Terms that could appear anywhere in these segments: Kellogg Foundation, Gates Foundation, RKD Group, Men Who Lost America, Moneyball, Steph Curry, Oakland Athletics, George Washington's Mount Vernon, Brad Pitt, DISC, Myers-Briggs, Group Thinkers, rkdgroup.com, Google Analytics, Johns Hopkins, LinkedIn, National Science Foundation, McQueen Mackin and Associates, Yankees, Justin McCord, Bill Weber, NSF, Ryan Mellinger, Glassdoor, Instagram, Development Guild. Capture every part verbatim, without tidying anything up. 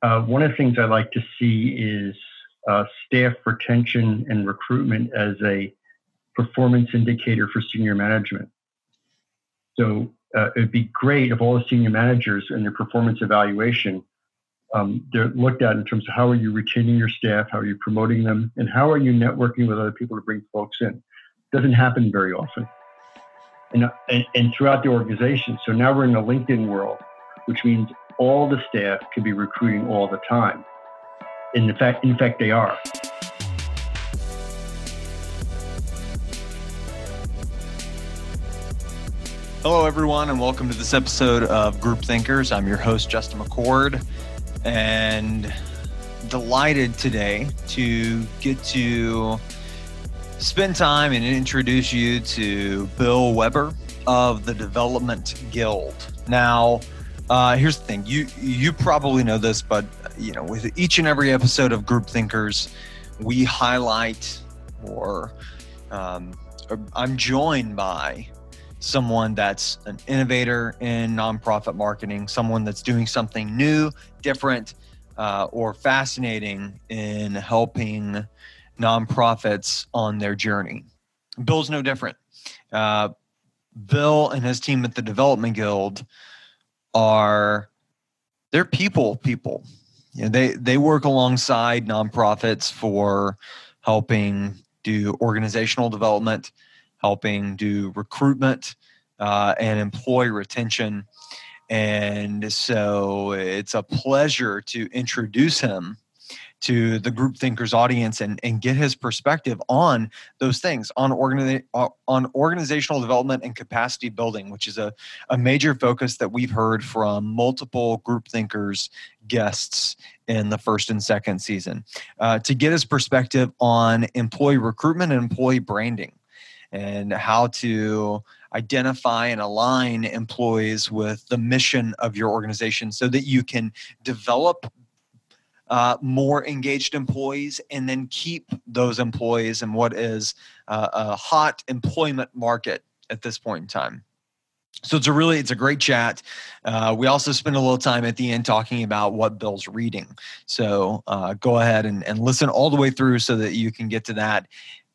Uh, one of the things I like to see is uh, staff retention and recruitment as a performance indicator for senior management. So uh, it'd be great if all the senior managers and their performance evaluation, um, they're looked at in terms of how are you retaining your staff, how are you promoting them, and how are you networking with other people to bring folks in. Doesn't happen very often. And, and, and throughout the organization. So now we're in the LinkedIn world, which means all the staff could be recruiting all the time. In fact, in fact, they are. Hello, everyone, and welcome to this episode of Group Thinkers. I'm your host, Justin McCord, and delighted today to get to spend time and introduce you to Bill Weber of the Development Guild. Now, Uh, here's the thing, you you probably know this, but you know, with each and every episode of Group Thinkers, we highlight or, um, or I'm joined by someone that's an innovator in nonprofit marketing, someone that's doing something new, different, uh, or fascinating in helping nonprofits on their journey. Bill's no different. Uh, Bill and his team at the Development Guild are they're people people. You know, they, they work alongside nonprofits for helping do organizational development, helping do recruitment, uh, and employee retention. And so it's a pleasure to introduce him to the Group Thinkers audience and, and get his perspective on those things, on organi- on organizational development and capacity building, which is a, a major focus that we've heard from multiple Group Thinkers guests in the first and second season, uh, to get his perspective on employee recruitment and employee branding and how to identify and align employees with the mission of your organization so that you can develop Uh, more engaged employees, and then keep those employees in what is uh, a hot employment market at this point in time. So it's a really, it's a great chat. Uh, we also spend a little time at the end talking about what Bill's reading. So uh, go ahead and, and listen all the way through so that you can get to that.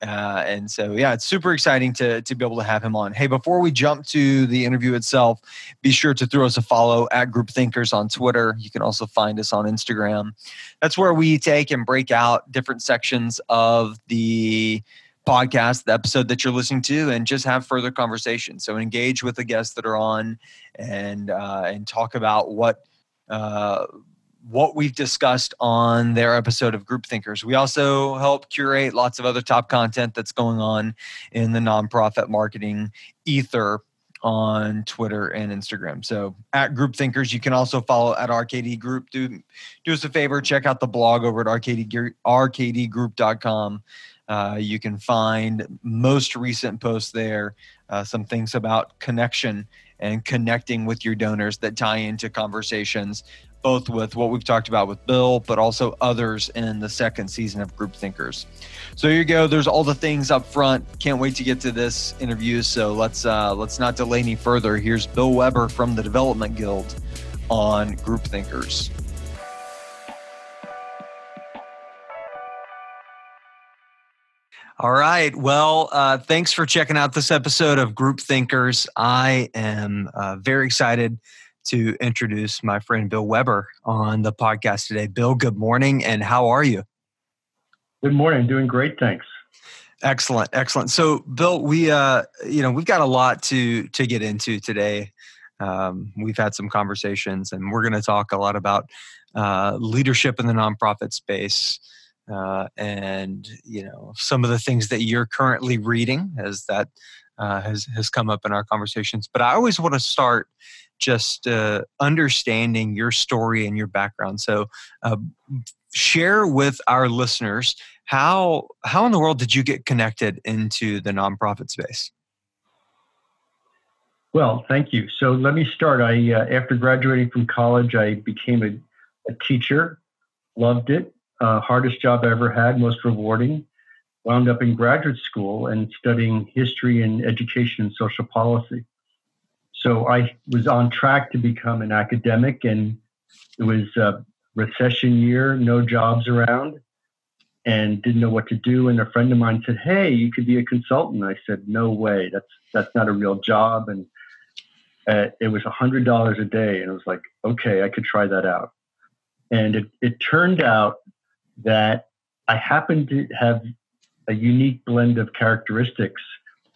Uh, and so, yeah, it's super exciting to to be able to have him on. Hey, before we jump to the interview itself, be sure to throw us a follow at Group Thinkers on Twitter. You can also find us on Instagram. That's where we take and break out different sections of the podcast, the episode that you're listening to, and just have further conversations. So engage with the guests that are on and uh, and talk about what uh what we've discussed on their episode of Group Thinkers. We also help curate lots of other top content that's going on in the nonprofit marketing ether on Twitter and Instagram. So at Group Thinkers, you can also follow at R K D Group. Do, do us a favor, check out the blog over at R K D group dot com. Uh, you can find most recent posts there, uh, some things about connection and connecting with your donors that tie into conversations, both with what we've talked about with Bill, but also others in the second season of Group Thinkers. So here you go. There's all the things up front. Can't wait to get to this interview. So let's uh, let's not delay any further. Here's Bill Weber from the Development Guild on Group Thinkers. All right. Well, uh, thanks for checking out this episode of Group Thinkers. I am uh, very excited to introduce my friend Bill Weber on the podcast today. Bill, good morning, and how are you? Good morning. Doing great, thanks. Excellent, excellent. So, Bill, we, uh, you know, we've got a lot to to get into today. Um, we've had some conversations, and we're going to talk a lot about uh, leadership in the nonprofit space, uh, and you know, some of the things that you're currently reading, as that uh, has has come up in our conversations. But I always want to start just uh, understanding your story and your background. So uh, share with our listeners, how how in the world did you get connected into the nonprofit space? Well, thank you. So let me start. I uh, after graduating from college, I became a, a teacher, loved it, uh, hardest job I ever had, most rewarding, wound up in graduate school and studying history and education and social policy. So I was on track to become an academic, and it was uh, recession year, no jobs around, and didn't know what to do. And a friend of mine said, "Hey, you could be a consultant." I said, "No way. That's, that's not a real job." And uh, it was a hundred dollars a day. And I was like, okay, I could try that out. And it, it turned out that I happened to have a unique blend of characteristics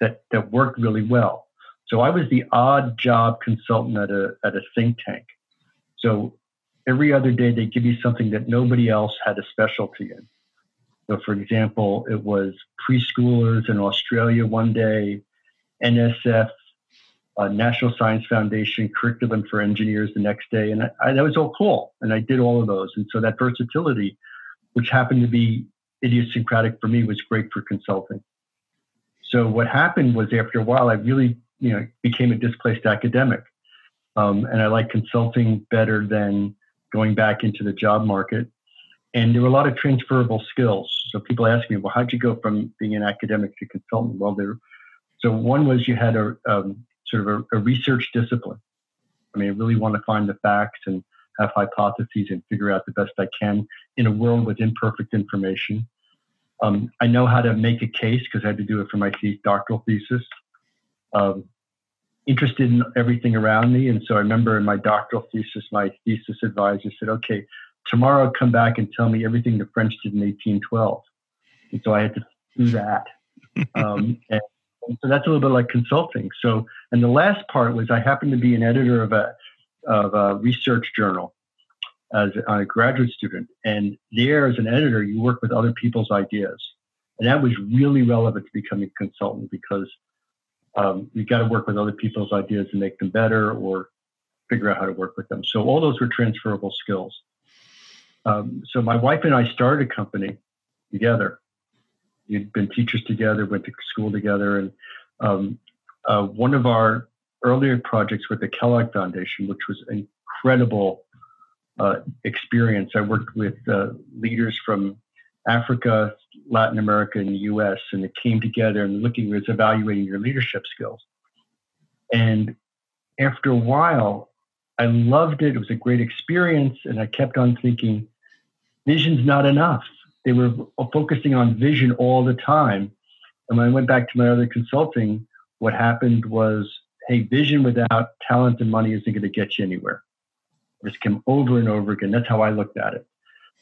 that, that worked really well. So I was the odd job consultant at a, at a think tank. So every other day they give you something that nobody else had a specialty in. So for example, it was preschoolers in Australia one day, N S F, uh, National Science Foundation, curriculum for engineers the next day. And I, I, that was all cool. And I did all of those. And so that versatility, which happened to be idiosyncratic for me, was great for consulting. So what happened was after a while, I really, you know, became a displaced academic. Um, and I like consulting better than going back into the job market. And there were a lot of transferable skills. So people ask me, well, how'd you go from being an academic to consultant? Well, there, so one was you had a um, sort of a, a research discipline. I mean, I really want to find the facts and have hypotheses and figure out the best I can in a world with imperfect information. Um, I know how to make a case because I had to do it for my doctoral thesis. Um, interested in everything around me. And so I remember in my doctoral thesis, my thesis advisor said, okay, tomorrow come back and tell me everything the French did in eighteen twelve. And so I had to do that. Um, and, and so that's a little bit like consulting. So, and the last part was I happened to be an editor of a, of a research journal as a graduate student. And there as an editor, you work with other people's ideas. And that was really relevant to becoming a consultant because um, you've got to work with other people's ideas and make them better or figure out how to work with them. So all those were transferable skills. Um, so my wife and I started a company together. We'd been teachers together, went to school together. And um, uh, one of our earlier projects with the Kellogg Foundation, which was an incredible uh, experience. I worked with uh, leaders from Africa, Latin America, and the U S, and it came together and looking at evaluating your leadership skills. And after a while, I loved it. It was a great experience. And I kept on thinking, vision's not enough. They were focusing on vision all the time. And when I went back to my other consulting, what happened was, hey, vision without talent and money isn't going to get you anywhere. This came over and over again. That's how I looked at it.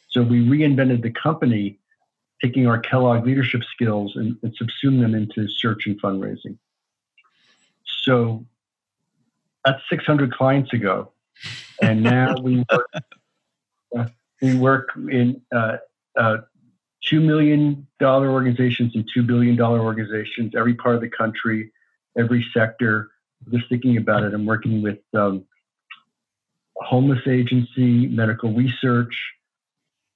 So we reinvented the company, taking our Kellogg leadership skills and, and subsume them into search and fundraising. So that's six hundred clients ago. And now we work, uh, we work in uh, uh, two million dollars organizations and two billion dollars organizations, every part of the country, every sector. Just thinking about it, I'm working with um, a homeless agency, medical research,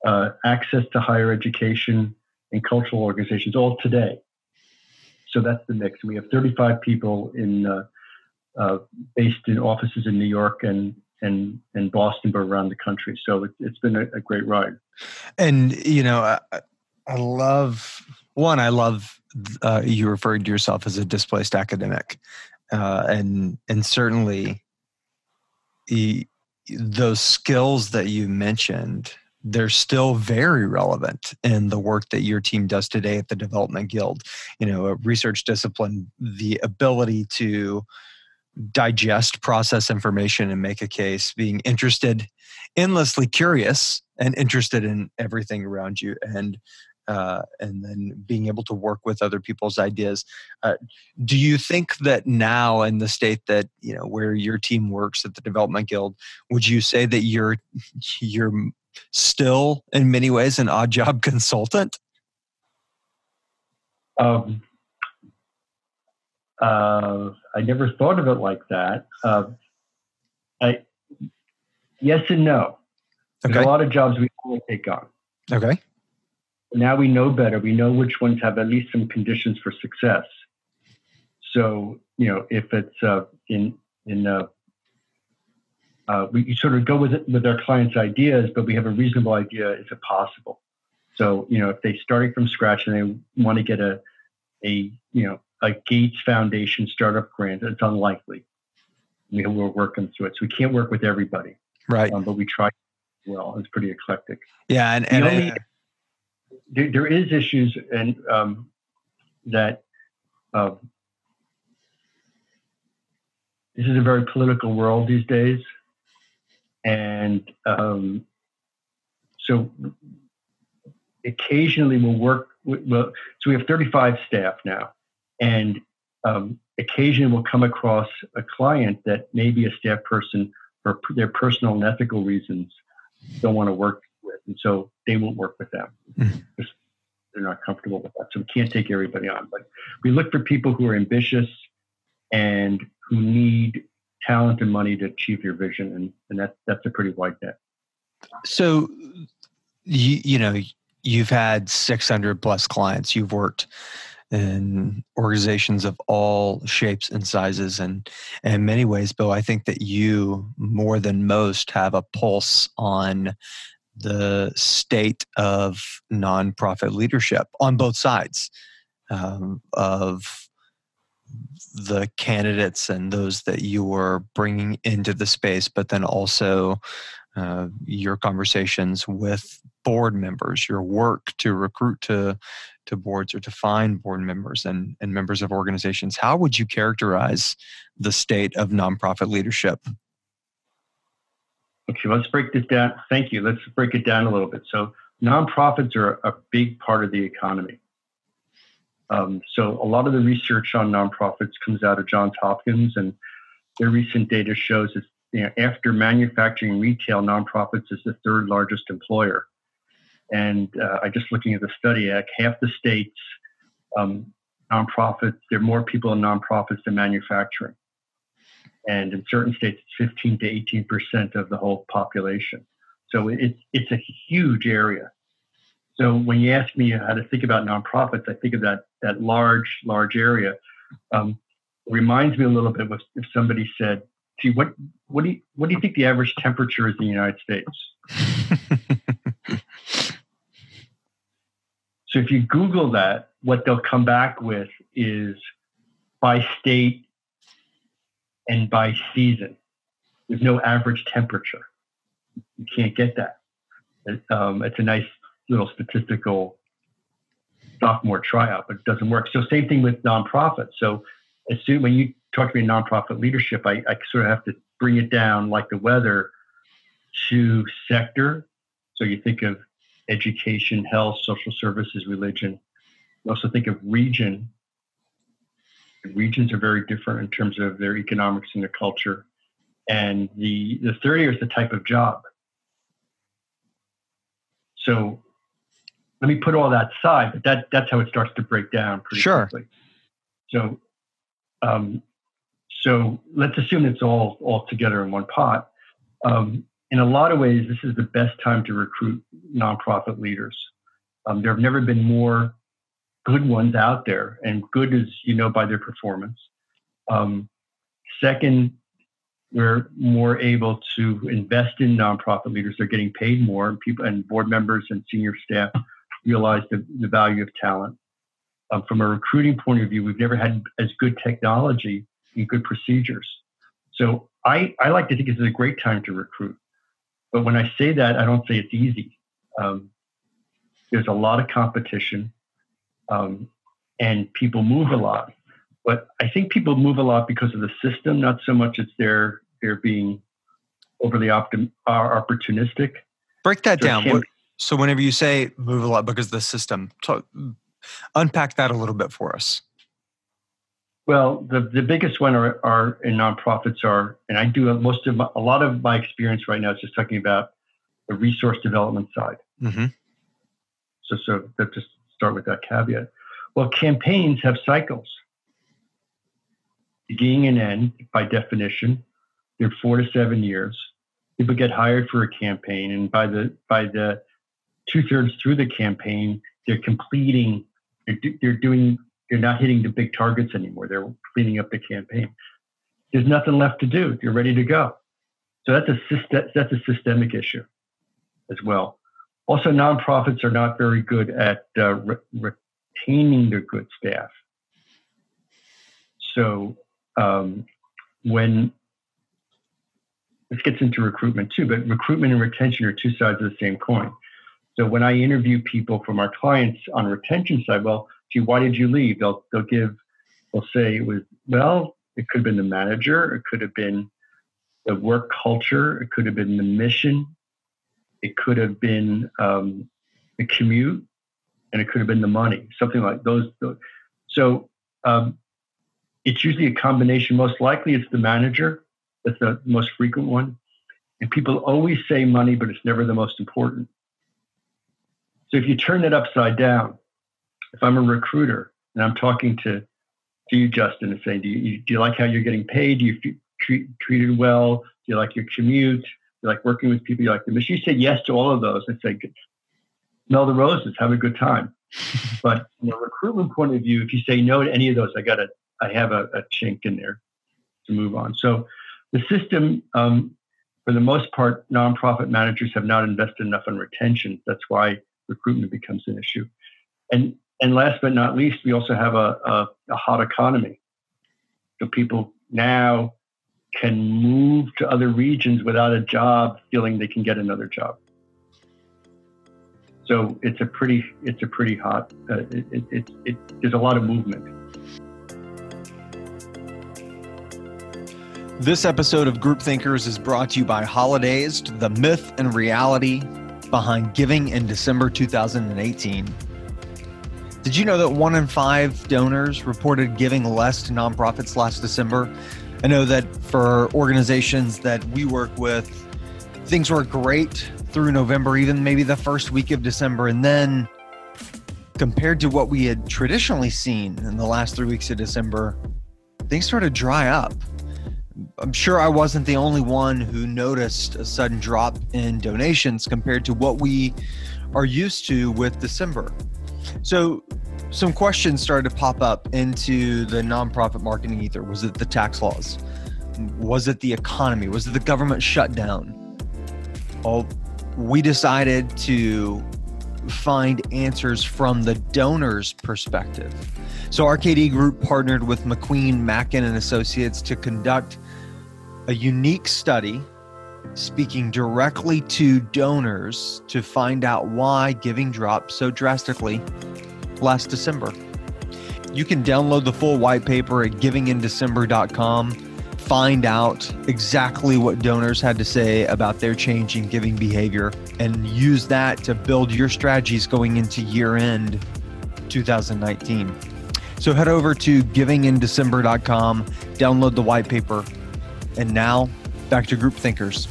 uh, access to higher education, and cultural organizations, all today. So that's the mix. We have thirty-five people in uh, uh, based in offices in New York and and, and Boston, but around the country. So it, it's been a, a great ride. And, you know, I, I love, one, I love uh, you referred to yourself as a displaced academic. Uh, and and certainly, e, those skills that you mentioned, they're still very relevant in the work that your team does today at the Development Guild. You know, a research discipline, the ability to digest, process information, and make a case, being interested, endlessly curious, and interested in everything around you, and Uh, and then being able to work with other people's ideas. Uh, do you think that now in the state that, you know, where your team works at the Development Guild, would you say that you're you're still in many ways an odd job consultant? Um, uh, I never thought of it like that. Uh, I yes and no. There's okay. a lot of jobs we don't take on. Okay. Now we know better. We know which ones have at least some conditions for success. So, you know, if it's uh, in, in uh, uh, we sort of go with it, with our clients' ideas, but we have a reasonable idea, is it possible? So, you know, if they started from scratch and they want to get a, a you know, a Gates Foundation startup grant, it's unlikely. We, we're working through it. So we can't work with everybody. Right. Um, but we try well. It's pretty eclectic. Yeah, and, and the only, uh, there, there is issues and um, that uh, this is a very political world these days, and um, so occasionally we'll work. Well, so we have thirty-five staff now, and um, occasionally we'll come across a client that maybe a staff person, for their personal and ethical reasons, don't want to work with, and so they won't work with them. Mm-hmm. They're not comfortable with that, so we can't take everybody on. But we look for people who are ambitious and who need talent and money to achieve their vision, and, and that, that's a pretty wide net. So, you, you know, you've had six hundred plus clients. You've worked in organizations of all shapes and sizes, and, and in many ways, Bill, I think that you, more than most, have a pulse on the state of nonprofit leadership on both sides um, of the candidates and those that you are bringing into the space, but then also uh, your conversations with board members, your work to recruit to to boards or to find board members and, and members of organizations. How would you characterize the state of nonprofit leadership? Okay, let's break this down. Thank you. Let's break it down a little bit. So nonprofits are a big part of the economy. Um, so a lot of the research on nonprofits comes out of Johns Hopkins, and their recent data shows that, you know, after manufacturing and retail, nonprofits is the third largest employer. And uh, I just looking at the study, like half the states, um, nonprofits, there are more people in nonprofits than manufacturing. And in certain states, it's fifteen to eighteen percent of the whole population. So it's it's a huge area. So when you ask me how to think about nonprofits, I think of that that large, large area. Um, it reminds me a little bit of if somebody said, gee, what, what, do you, what do you think the average temperature is in the United States? So if you Google that, what they'll come back with is by state and by season. There's no average temperature. You can't get that. It, um, it's a nice little statistical sophomore tryout, but it doesn't work. So same thing with nonprofits. So assume when you talk to me about nonprofit leadership, I, I sort of have to bring it down like the weather to sector. So you think of education, health, social services, religion. You also think of region. The regions are very different in terms of their economics and their culture. And the, the third area is the type of job. So let me put all that aside, but that, that's how it starts to break down pretty sure. quickly. So, um, so let's assume it's all, all together in one pot. Um, in a lot of ways, this is the best time to recruit nonprofit leaders. Um, there have never been more good ones out there, and good is, you know, by their performance. Um, second, we're more able to invest in nonprofit leaders. They're getting paid more, and people and board members and senior staff realize the, the value of talent. Um, from a recruiting point of view, we've never had as good technology and good procedures. So I, I like to think this is a great time to recruit. But when I say that, I don't say it's easy. Um, there's a lot of competition, um, and people move a lot. But I think people move a lot because of the system, not so much as they're, they're being overly optim- opportunistic. Break that so down. What, so whenever you say move a lot because of the system, talk, unpack that a little bit for us. Well, the, the biggest one are, are in nonprofits are, and I do most of my, a lot of my experience right now is just talking about the resource development side. Mm-hmm. So, so let's just start with that caveat. Well, campaigns have cycles. Beginning and end, by definition, they're four to seven years. People get hired for a campaign, and by the by the two-thirds through the campaign, they're completing, they're, they're doing, they're not hitting the big targets anymore. They're cleaning up the campaign. There's nothing left to do. They're ready to go. So that's a that's a systemic issue as well. Also, nonprofits are not very good at uh, re- retaining their good staff. So. Um, when this gets into recruitment too, but recruitment and retention are two sides of the same coin. So when I interview people from our clients on the retention side, well, gee, why did you leave? They'll they'll give, they'll say it was, well, it could have been the manager, it could have been the work culture, it could have been the mission, it could have been um, the commute, and it could have been the money, something like those. those. So um, it's usually a combination. Most likely it's the manager. That's the most frequent one. And people always say money, but it's never the most important. So if you turn it upside down, if I'm a recruiter and I'm talking to, to you, Justin, and saying, do you, do you like how you're getting paid? Do you feel treat, treated well? Do you like your commute? Do you like working with people? Do you like the mission? You say yes to all of those. I say, smell the roses, have a good time. But from a recruitment point of view, if you say no to any of those, I got a, I have a, a chink in there to move on. So the system, um, for the most part, nonprofit managers have not invested enough in retention. That's why recruitment becomes an issue. And and last but not least, we also have a, a, a hot economy. So people now can move to other regions without a job, feeling they can get another job. So it's a pretty it's a pretty hot. Uh, it, it, it, it there's a lot of movement. This episode of Group Thinkers is brought to you by Holidays, the myth and reality behind giving in December two thousand eighteen. Did you know that one in five donors reported giving less to nonprofits last December? I know that for organizations that we work with, things were great through November, even maybe the first week of December. And then compared to what we had traditionally seen in the last three weeks of December, things started to dry up. I'm sure I wasn't the only one who noticed a sudden drop in donations compared to what we are used to with December. So some questions started to pop up into the nonprofit marketing ether. Was it the tax laws? Was it the economy? Was it the government shutdown? Well, we decided to find answers from the donor's perspective. So R K D Group partnered with McQueen, Mackin and Associates to conduct a unique study speaking directly to donors to find out why giving dropped so drastically last December. You can download the full white paper at giving in december dot com, find out exactly what donors had to say about their change in giving behavior, and use that to build your strategies going into year-end two thousand nineteen. So head over to giving in december dot com, download the white paper, and now back to Group Thinkers.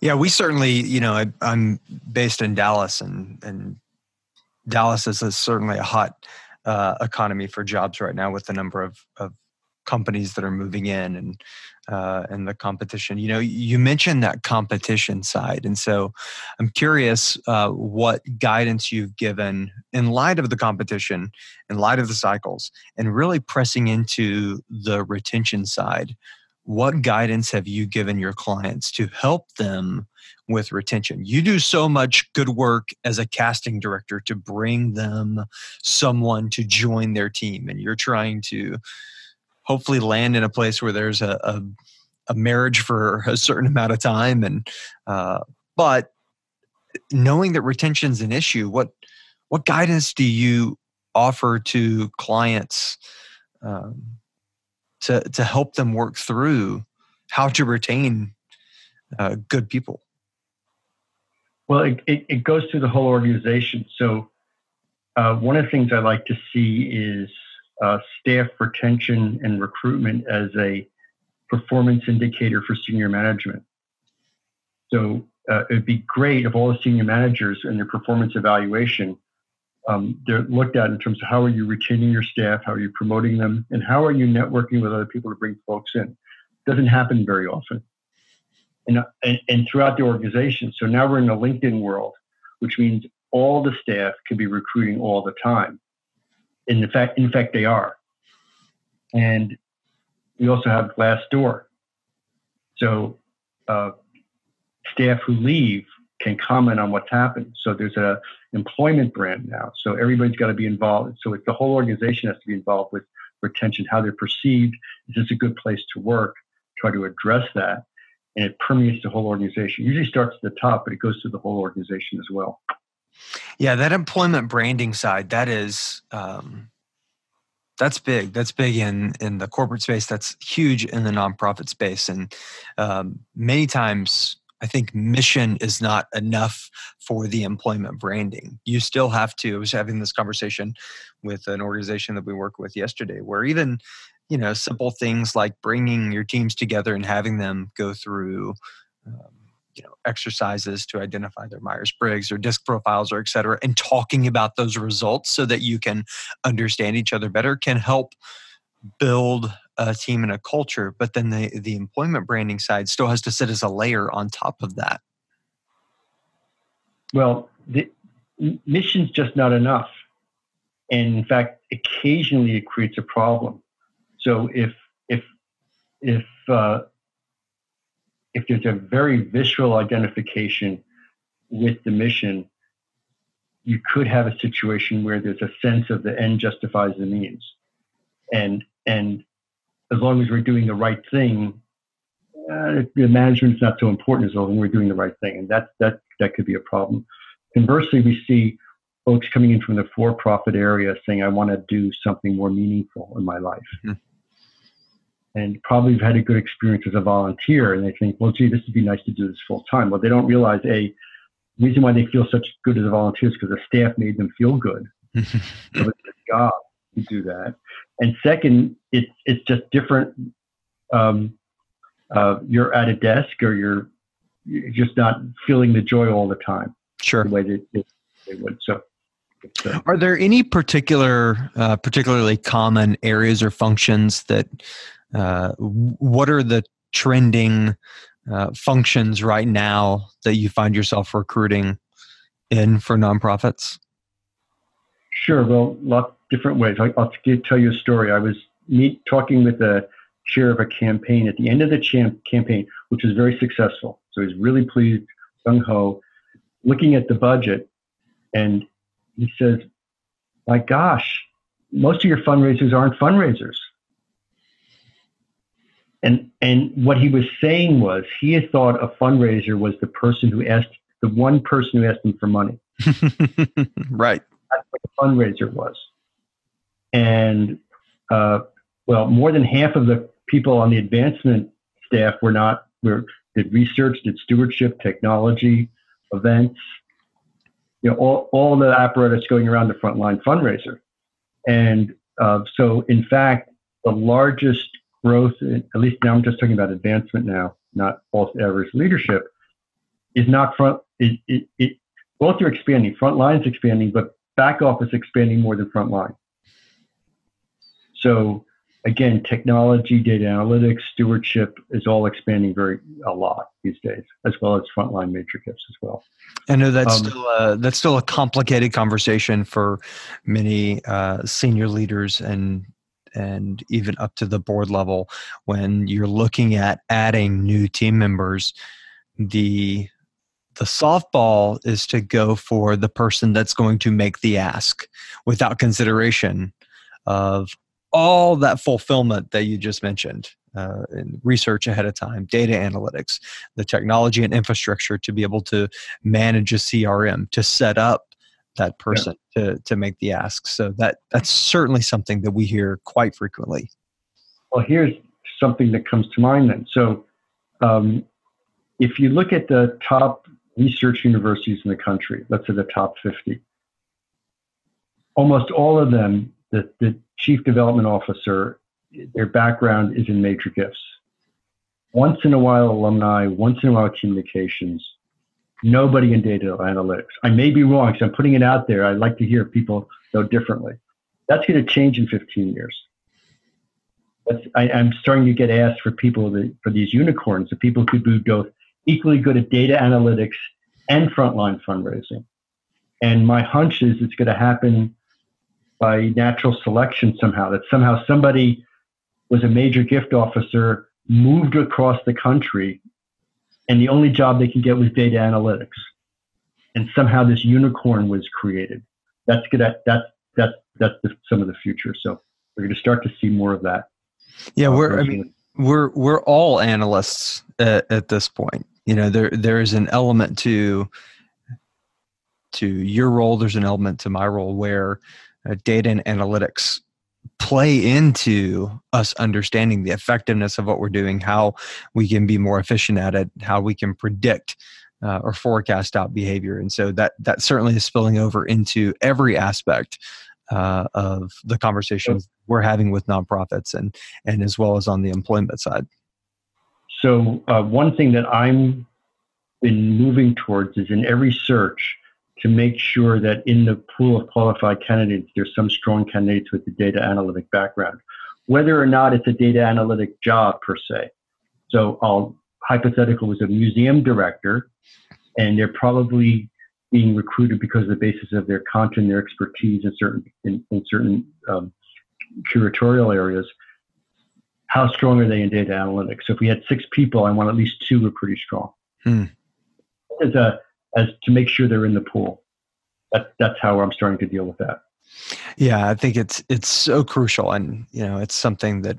Yeah, we certainly, you know, I, I'm based in Dallas, and, and Dallas is a, certainly a hot uh, economy for jobs right now with the number of, of companies that are moving in and uh, and the competition. You know, you mentioned that competition side. And so I'm curious uh, what guidance you've given in light of the competition, in light of the cycles, and really pressing into the retention side. What guidance have you given your clients to help them with retention? You do so much good work as a casting director to bring them someone to join their team, and you're trying to hopefully land in a place where there's a, a a marriage for a certain amount of time. And uh, but knowing that retention's an issue, what what guidance do you offer to clients um, to to help them work through how to retain uh, good people? Well, it, it it goes through the whole organization. So uh, one of the things I like to see is Uh, staff retention and recruitment as a performance indicator for senior management. So uh, it'd be great if all the senior managers and their performance evaluation, um, they're looked at in terms of how are you retaining your staff, how are you promoting them, and how are you networking with other people to bring folks in. Doesn't happen very often. And, uh, and, and throughout the organization. So now we're in a LinkedIn world, which means all the staff can be recruiting all the time. In the fact, in fact, they are. And we also have Glassdoor. So uh, staff who leave can comment on what's happened. So there's a employment brand now. So everybody's got to be involved. So it's the whole organization has to be involved with retention, how they're perceived. Is this a good place to work? try to address that. And it permeates the whole organization. It usually starts at the top, but it goes to the whole organization as well. Yeah, that employment branding side, that is, um, that's big. That's big in, in the corporate space. That's huge in the nonprofit space. And um, many times, I think mission is not enough for the employment branding. You still have to, I was having this conversation with an organization that we work with yesterday, where even you know, simple things like bringing your teams together and having them go through, um, you know, exercises to identify their Myers-Briggs or DISC profiles or et cetera, and talking about those results so that you can understand each other better can help build a team and a culture. But then the, the employment branding side still has to sit as a layer on top of that. Well, the mission's just not enough. And in fact, occasionally it creates a problem. So if if if uh, if there's a very visceral identification with the mission, you could have a situation where there's a sense of the end justifies the means, and and as long as we're doing the right thing, uh, the management's not so important as long as we're doing the right thing, and that that that could be a problem. Conversely, we see folks coming in from the for-profit area saying, "I want to do something more meaningful in my life." Mm-hmm. And probably have had a good experience as a volunteer, and they think, well, gee, this would be nice to do this full time. Well, they don't realize, A, the reason why they feel such good as a volunteer is because the staff made them feel good. So it's their job to do that. And second, it's it's just different. Um, uh, you're at a desk, or you're, you're just not feeling the joy all the time. Sure. The way that it, they would. So. So. Are there any particular, uh, particularly common areas or functions that, uh, what are the trending uh, functions right now that you find yourself recruiting in for nonprofits? Sure. Well, lots of different ways. I, I'll tell you a story. I was meet, talking with the chair of a campaign at the end of the champ, campaign, which was very successful. So he's really pleased, gung-ho, looking at the budget, and he says, "My gosh, most of your fundraisers aren't fundraisers." And and what he was saying was, he had thought a fundraiser was the person who asked, the one person who asked him for money. Right. That's what a fundraiser was. And uh, well, more than half of the people on the advancement staff were not, were did research, did stewardship, technology, events. You know, all, all the apparatus going around the frontline fundraiser. And uh, so, in fact, the largest growth, in, at least now I'm just talking about advancement now, not false errors leadership, is not front, it, it, it, both are expanding, frontline's expanding, but back office expanding more than frontline. So, again, technology, data analytics, stewardship is all expanding very a lot these days, as well as frontline matrices as well. I know that's um, still a, that's still a complicated conversation for many uh, senior leaders and and even up to the board level. When you're looking at adding new team members, the the softball is to go for the person that's going to make the ask without consideration of all that fulfillment that you just mentioned, uh, in research ahead of time, data analytics, the technology and infrastructure to be able to manage a C R M, to set up that person yeah. to, to make the ask. So that that's certainly something that we hear quite frequently. Well, here's something that comes to mind then. So um, if you look at the top research universities in the country, let's say the top fifty, almost all of them, the, the chief development officer, their background is in major gifts. Once in a while alumni, once in a while communications, nobody in data analytics. I may be wrong, because I'm putting it out there. I'd like to hear people know differently. That's going to change in fifteen years. That's, I, I'm starting to get asked for people that, for these unicorns, the people who do both equally good at data analytics and frontline fundraising. And my hunch is it's going to happen by natural selection somehow, that somehow somebody was a major gift officer, moved across the country, and the only job they could get was data analytics. And somehow this unicorn was created. That's good. That, that, that, that's the, some of the future. So we're going to start to see more of that. Yeah, we're, I mean, we're we're all analysts at, at this point. You know, there there is an element to to your role. There's an element to my role where uh, data and analytics play into us understanding the effectiveness of what we're doing, how we can be more efficient at it, how we can predict uh, or forecast out behavior. And so that that certainly is spilling over into every aspect uh, of the conversations we're having with nonprofits and and as well as on the employment side. So uh, one thing that I'm been moving towards is in every search to make sure that in the pool of qualified candidates, there's some strong candidates with a data analytic background, whether or not it's a data analytic job per se. So I'll hypothetical was a museum director, and they're probably being recruited because of the basis of their content, their expertise in certain in, in certain um, curatorial areas. How strong are they in data analytics? So if we had six people, I want at least two who are pretty strong. Hmm. As a as to make sure they're in the pool. That, that's how I'm starting to deal with that. Yeah, I think it's it's so crucial. And, you know, it's something that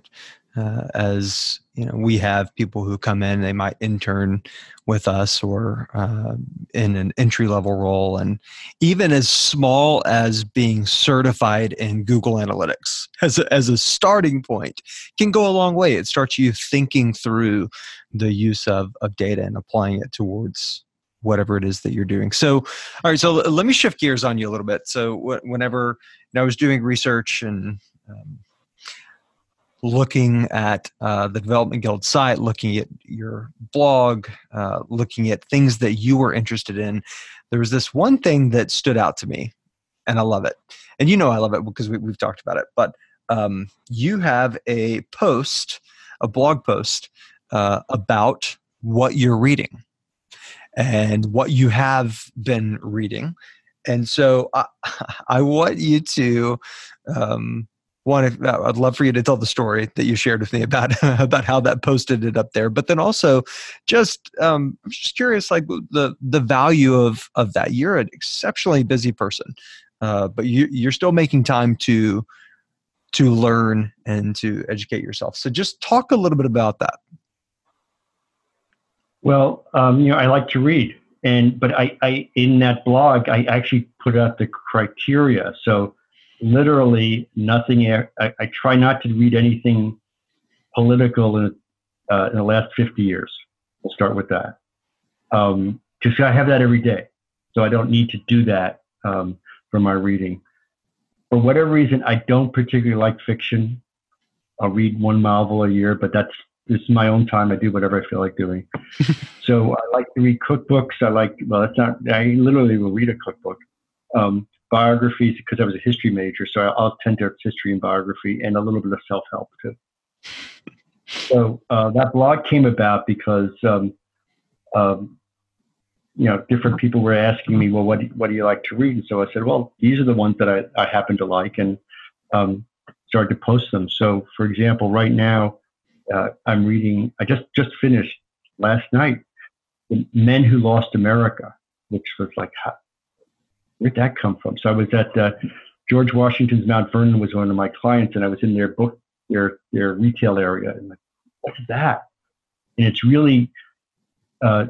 uh, as, you know, we have people who come in, they might intern with us or uh, in an entry-level role. And even as small as being certified in Google Analytics as a, as a starting point can go a long way. It starts you thinking through the use of, of data and applying it towards whatever it is that you're doing. So, all right, so let me shift gears on you a little bit. So wh- whenever you know, I was doing research and um, looking at uh, the Development Guild site, looking at your blog, uh, looking at things that you were interested in, there was this one thing that stood out to me, and I love it. And you know I love it because we, we've talked about it, but um, you have a post, a blog post uh, about what you're reading and what you have been reading. And so I, I want you to, um, want to, I'd love for you to tell the story that you shared with me about, about how that posted it up there. But then also just, um, I'm just curious, like the, the value of, of that. You're an exceptionally busy person, uh, but you, you're still making time to, to learn and to educate yourself. So just talk a little bit about that. Well, um, you know, I like to read, and but I, I in that blog, I actually put out the criteria. So literally nothing, I, I try not to read anything political in, uh, in the last fifty years. We'll start with that. Um, just I have that every day, so I don't need to do that um, for my reading. For whatever reason, I don't particularly like fiction. I'll read one novel a year, but that's This is my own time. I do whatever I feel like doing. So I like to read cookbooks. I like, well, that's not, I literally will read a cookbook. Um, biographies, because I was a history major, so I'll tend to history and biography and a little bit of self-help too. So uh, that blog came about because, um, um, you know, different people were asking me, well, what do, what do you like to read? And so I said, well, these are the ones that I, I happen to like, and um, started to post them. So for example, right now, Uh, I'm reading, I just, just finished last night, Men Who Lost America, which was like, how, where'd that come from? So I was at uh, George Washington's Mount Vernon was one of my clients, and I was in their book, their their retail area. And I'm like, what's that? And it's really uh,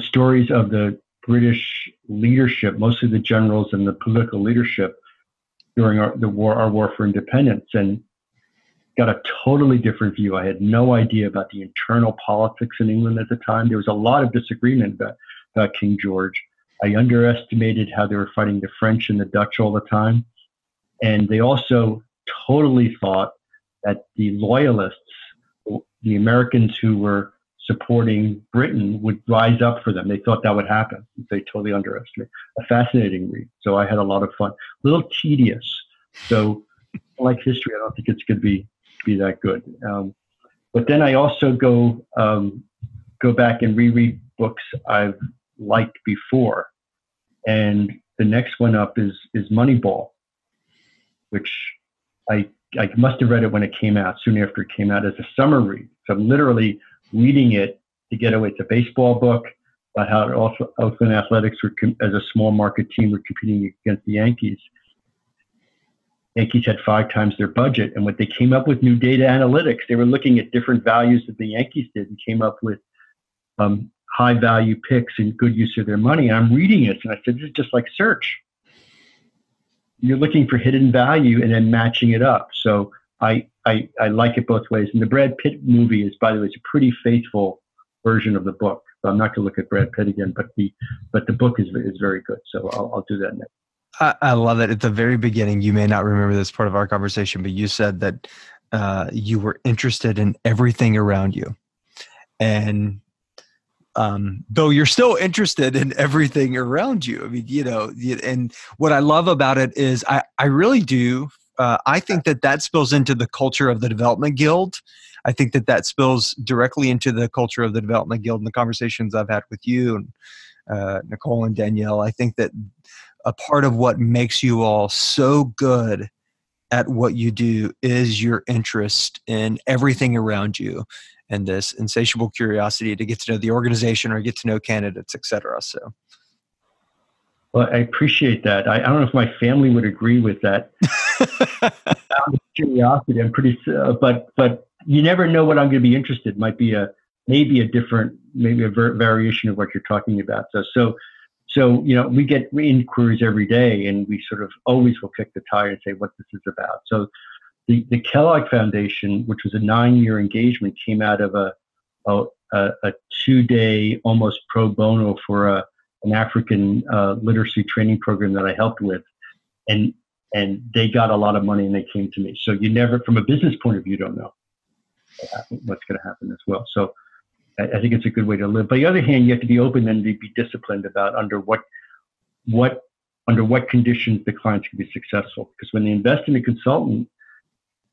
stories of the British leadership, mostly the generals and the political leadership during our, the war, our war for independence. And got a totally different view. I had no idea about the internal politics in England at the time. There was a lot of disagreement about, about King George. I underestimated how they were fighting the French and the Dutch all the time. And they also totally thought that the loyalists, the Americans who were supporting Britain, would rise up for them. They thought that would happen. They totally underestimated. A fascinating read. So I had a lot of fun. A little tedious. So like history, I don't think it's going to be be that good. Um, but then I also go um, go back and reread books I've liked before. And the next one up is is Moneyball, which I I must have read it when it came out, soon after it came out, as a summer read. So I'm literally reading it to get away. It's a baseball book about how Oakland Athletics were com- as a small market team were competing against the Yankees. Yankees had five times their budget. And when they came up with new data analytics, they were looking at different values that the Yankees did and came up with um, high value picks and good use of their money. And I'm reading it, and I said, this is just like search. You're looking for hidden value and then matching it up. So I, I, I like it both ways. And the Brad Pitt movie is, by the way, it's a pretty faithful version of the book. So I'm not going to look at Brad Pitt again, but the but the book is is very good. So I'll, I'll do that next. I, I love it. At the very beginning, you may not remember this part of our conversation, but you said that uh, you were interested in everything around you. And um, though you're still interested in everything around you, I mean, you know, and what I love about it is I, I really do. Uh, I think that that spills into the culture of the Development Guild. I think that that spills directly into the culture of the Development Guild and the conversations I've had with you and uh, Nicole and Danielle. I think that a part of what makes you all so good at what you do is your interest in everything around you and this insatiable curiosity to get to know the organization or get to know candidates, et cetera. So. Well, I appreciate that. I, I don't know if my family would agree with that. Curiosity, I'm pretty, uh, but but you never know what I'm going to be interested. Might be a maybe a different, maybe a ver- variation of what you're talking about. So so so you know, we get inquiries every day, and we sort of always will kick the tire and say what this is about. So the the Kellogg Foundation, which was a nine-year engagement, came out of a a, a two-day almost pro bono for a. an African uh, literacy training program that I helped with, and and they got a lot of money and they came to me. So you never, from a business point of view, don't know what's going to happen as well. So I, I think it's a good way to live. But on the other hand, you have to be open and be disciplined about under what what under what conditions the clients can be successful. Because when they invest in a consultant,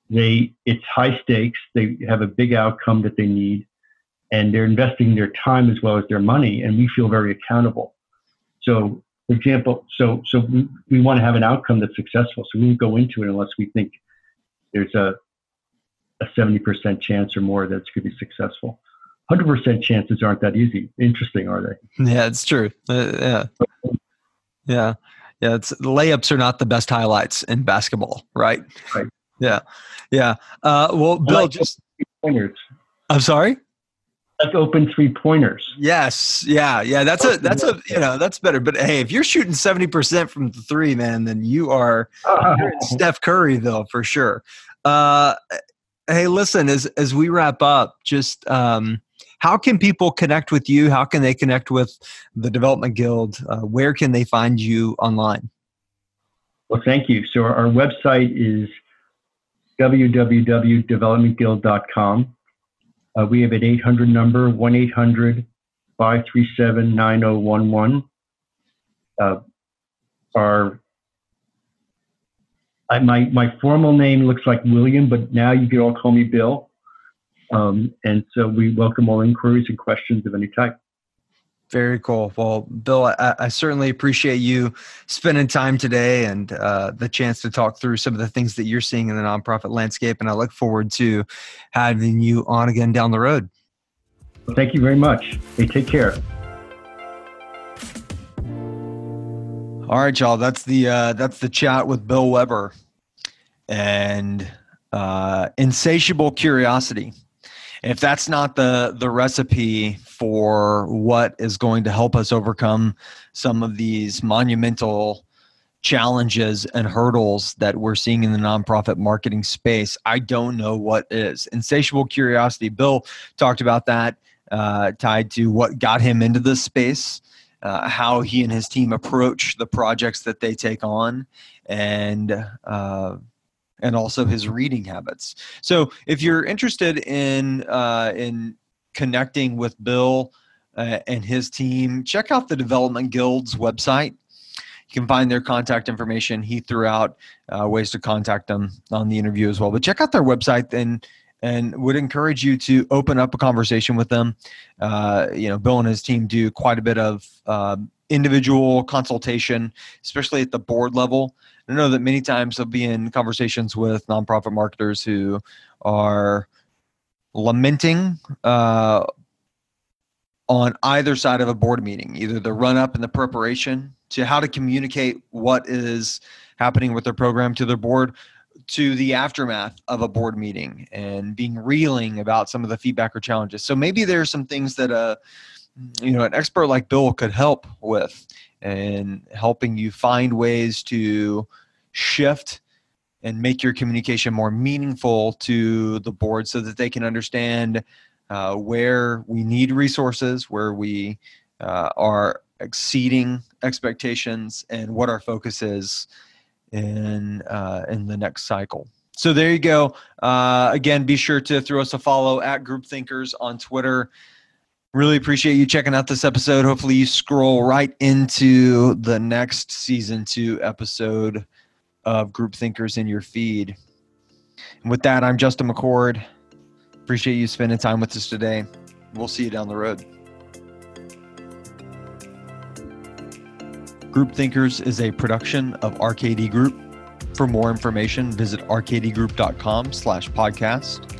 they it's high stakes. They have a big outcome that they need, and they're investing their time as well as their money, and we feel very accountable. So, for example, so so we, we want to have an outcome that's successful. So we won't go into it unless we think there's a a seventy percent chance or more that it's going to be successful. one hundred percent chances aren't that easy. Interesting, are they? Yeah, it's true. Uh, yeah, yeah, yeah. It's layups are not the best highlights in basketball, right? Right. Yeah, yeah. Uh, well, Bill, like just pointers. I'm sorry. Like open three pointers. Yes. Yeah. Yeah. That's a, that's a, you know, that's better. But hey, if you're shooting seventy percent from the three, man, then you are uh-huh. you're in Steph Curry though, for sure. Uh, hey, listen, as, as we wrap up, just um, how can people connect with you? How can they connect with the Development Guild? Uh, where can they find you online? Well, thank you. So our website is w w w dot development guild dot com. Uh, we have an eight hundred number, one eight hundred, five three seven, nine zero one one. Uh, our, I, my my formal name looks like William, but now you can all call me Bill. Um, and so we welcome all inquiries and questions of any type. Very cool. Well, Bill, I, I certainly appreciate you spending time today and uh, the chance to talk through some of the things that you're seeing in the nonprofit landscape. And I look forward to having you on again down the road. Thank you very much. Hey, take care. All right, y'all. That's the uh, that's the chat with Bill Weber and uh, insatiable curiosity. If that's not the the recipe for what is going to help us overcome some of these monumental challenges and hurdles that we're seeing in the nonprofit marketing space, I don't know what is. Insatiable curiosity. Bill talked about that, uh, tied to what got him into this space, uh, how he and his team approach the projects that they take on, and uh and also his reading habits. So if you're interested in uh, in connecting with Bill uh, and his team, check out the Development Guild's website. You can find their contact information. He threw out uh, ways to contact them on the interview as well. But check out their website and and would encourage you to open up a conversation with them. Uh, you know, Bill and his team do quite a bit of uh, individual consultation, especially at the board level. I know that many times they'll be in conversations with nonprofit marketers who are lamenting uh, on either side of a board meeting, either the run-up and the preparation to how to communicate what is happening with their program to their board, to the aftermath of a board meeting and being reeling about some of the feedback or challenges. So maybe there are some things that uh, you know, an expert like Bill could help with and helping you find ways to shift and make your communication more meaningful to the board so that they can understand uh, where we need resources, where we uh, are exceeding expectations, and what our focus is in uh, in the next cycle. So there you go. Uh, again, be sure to throw us a follow at Group Thinkers on Twitter. Really appreciate you checking out this episode. Hopefully you scroll right into the next season two episode of Group Thinkers in your feed. And with that, I'm Justin McCord. Appreciate you spending time with us today. We'll see you down the road. Group Thinkers is a production of R K D Group. For more information, visit r k d group dot com slash podcast.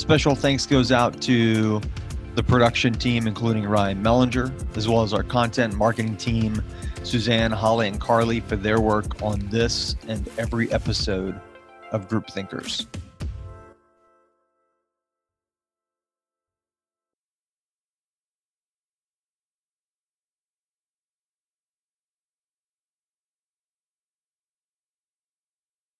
Special thanks goes out to the production team, including Ryan Mellinger, as well as our content marketing team, Suzanne, Holly, and Carly, for their work on this and every episode of Group Thinkers.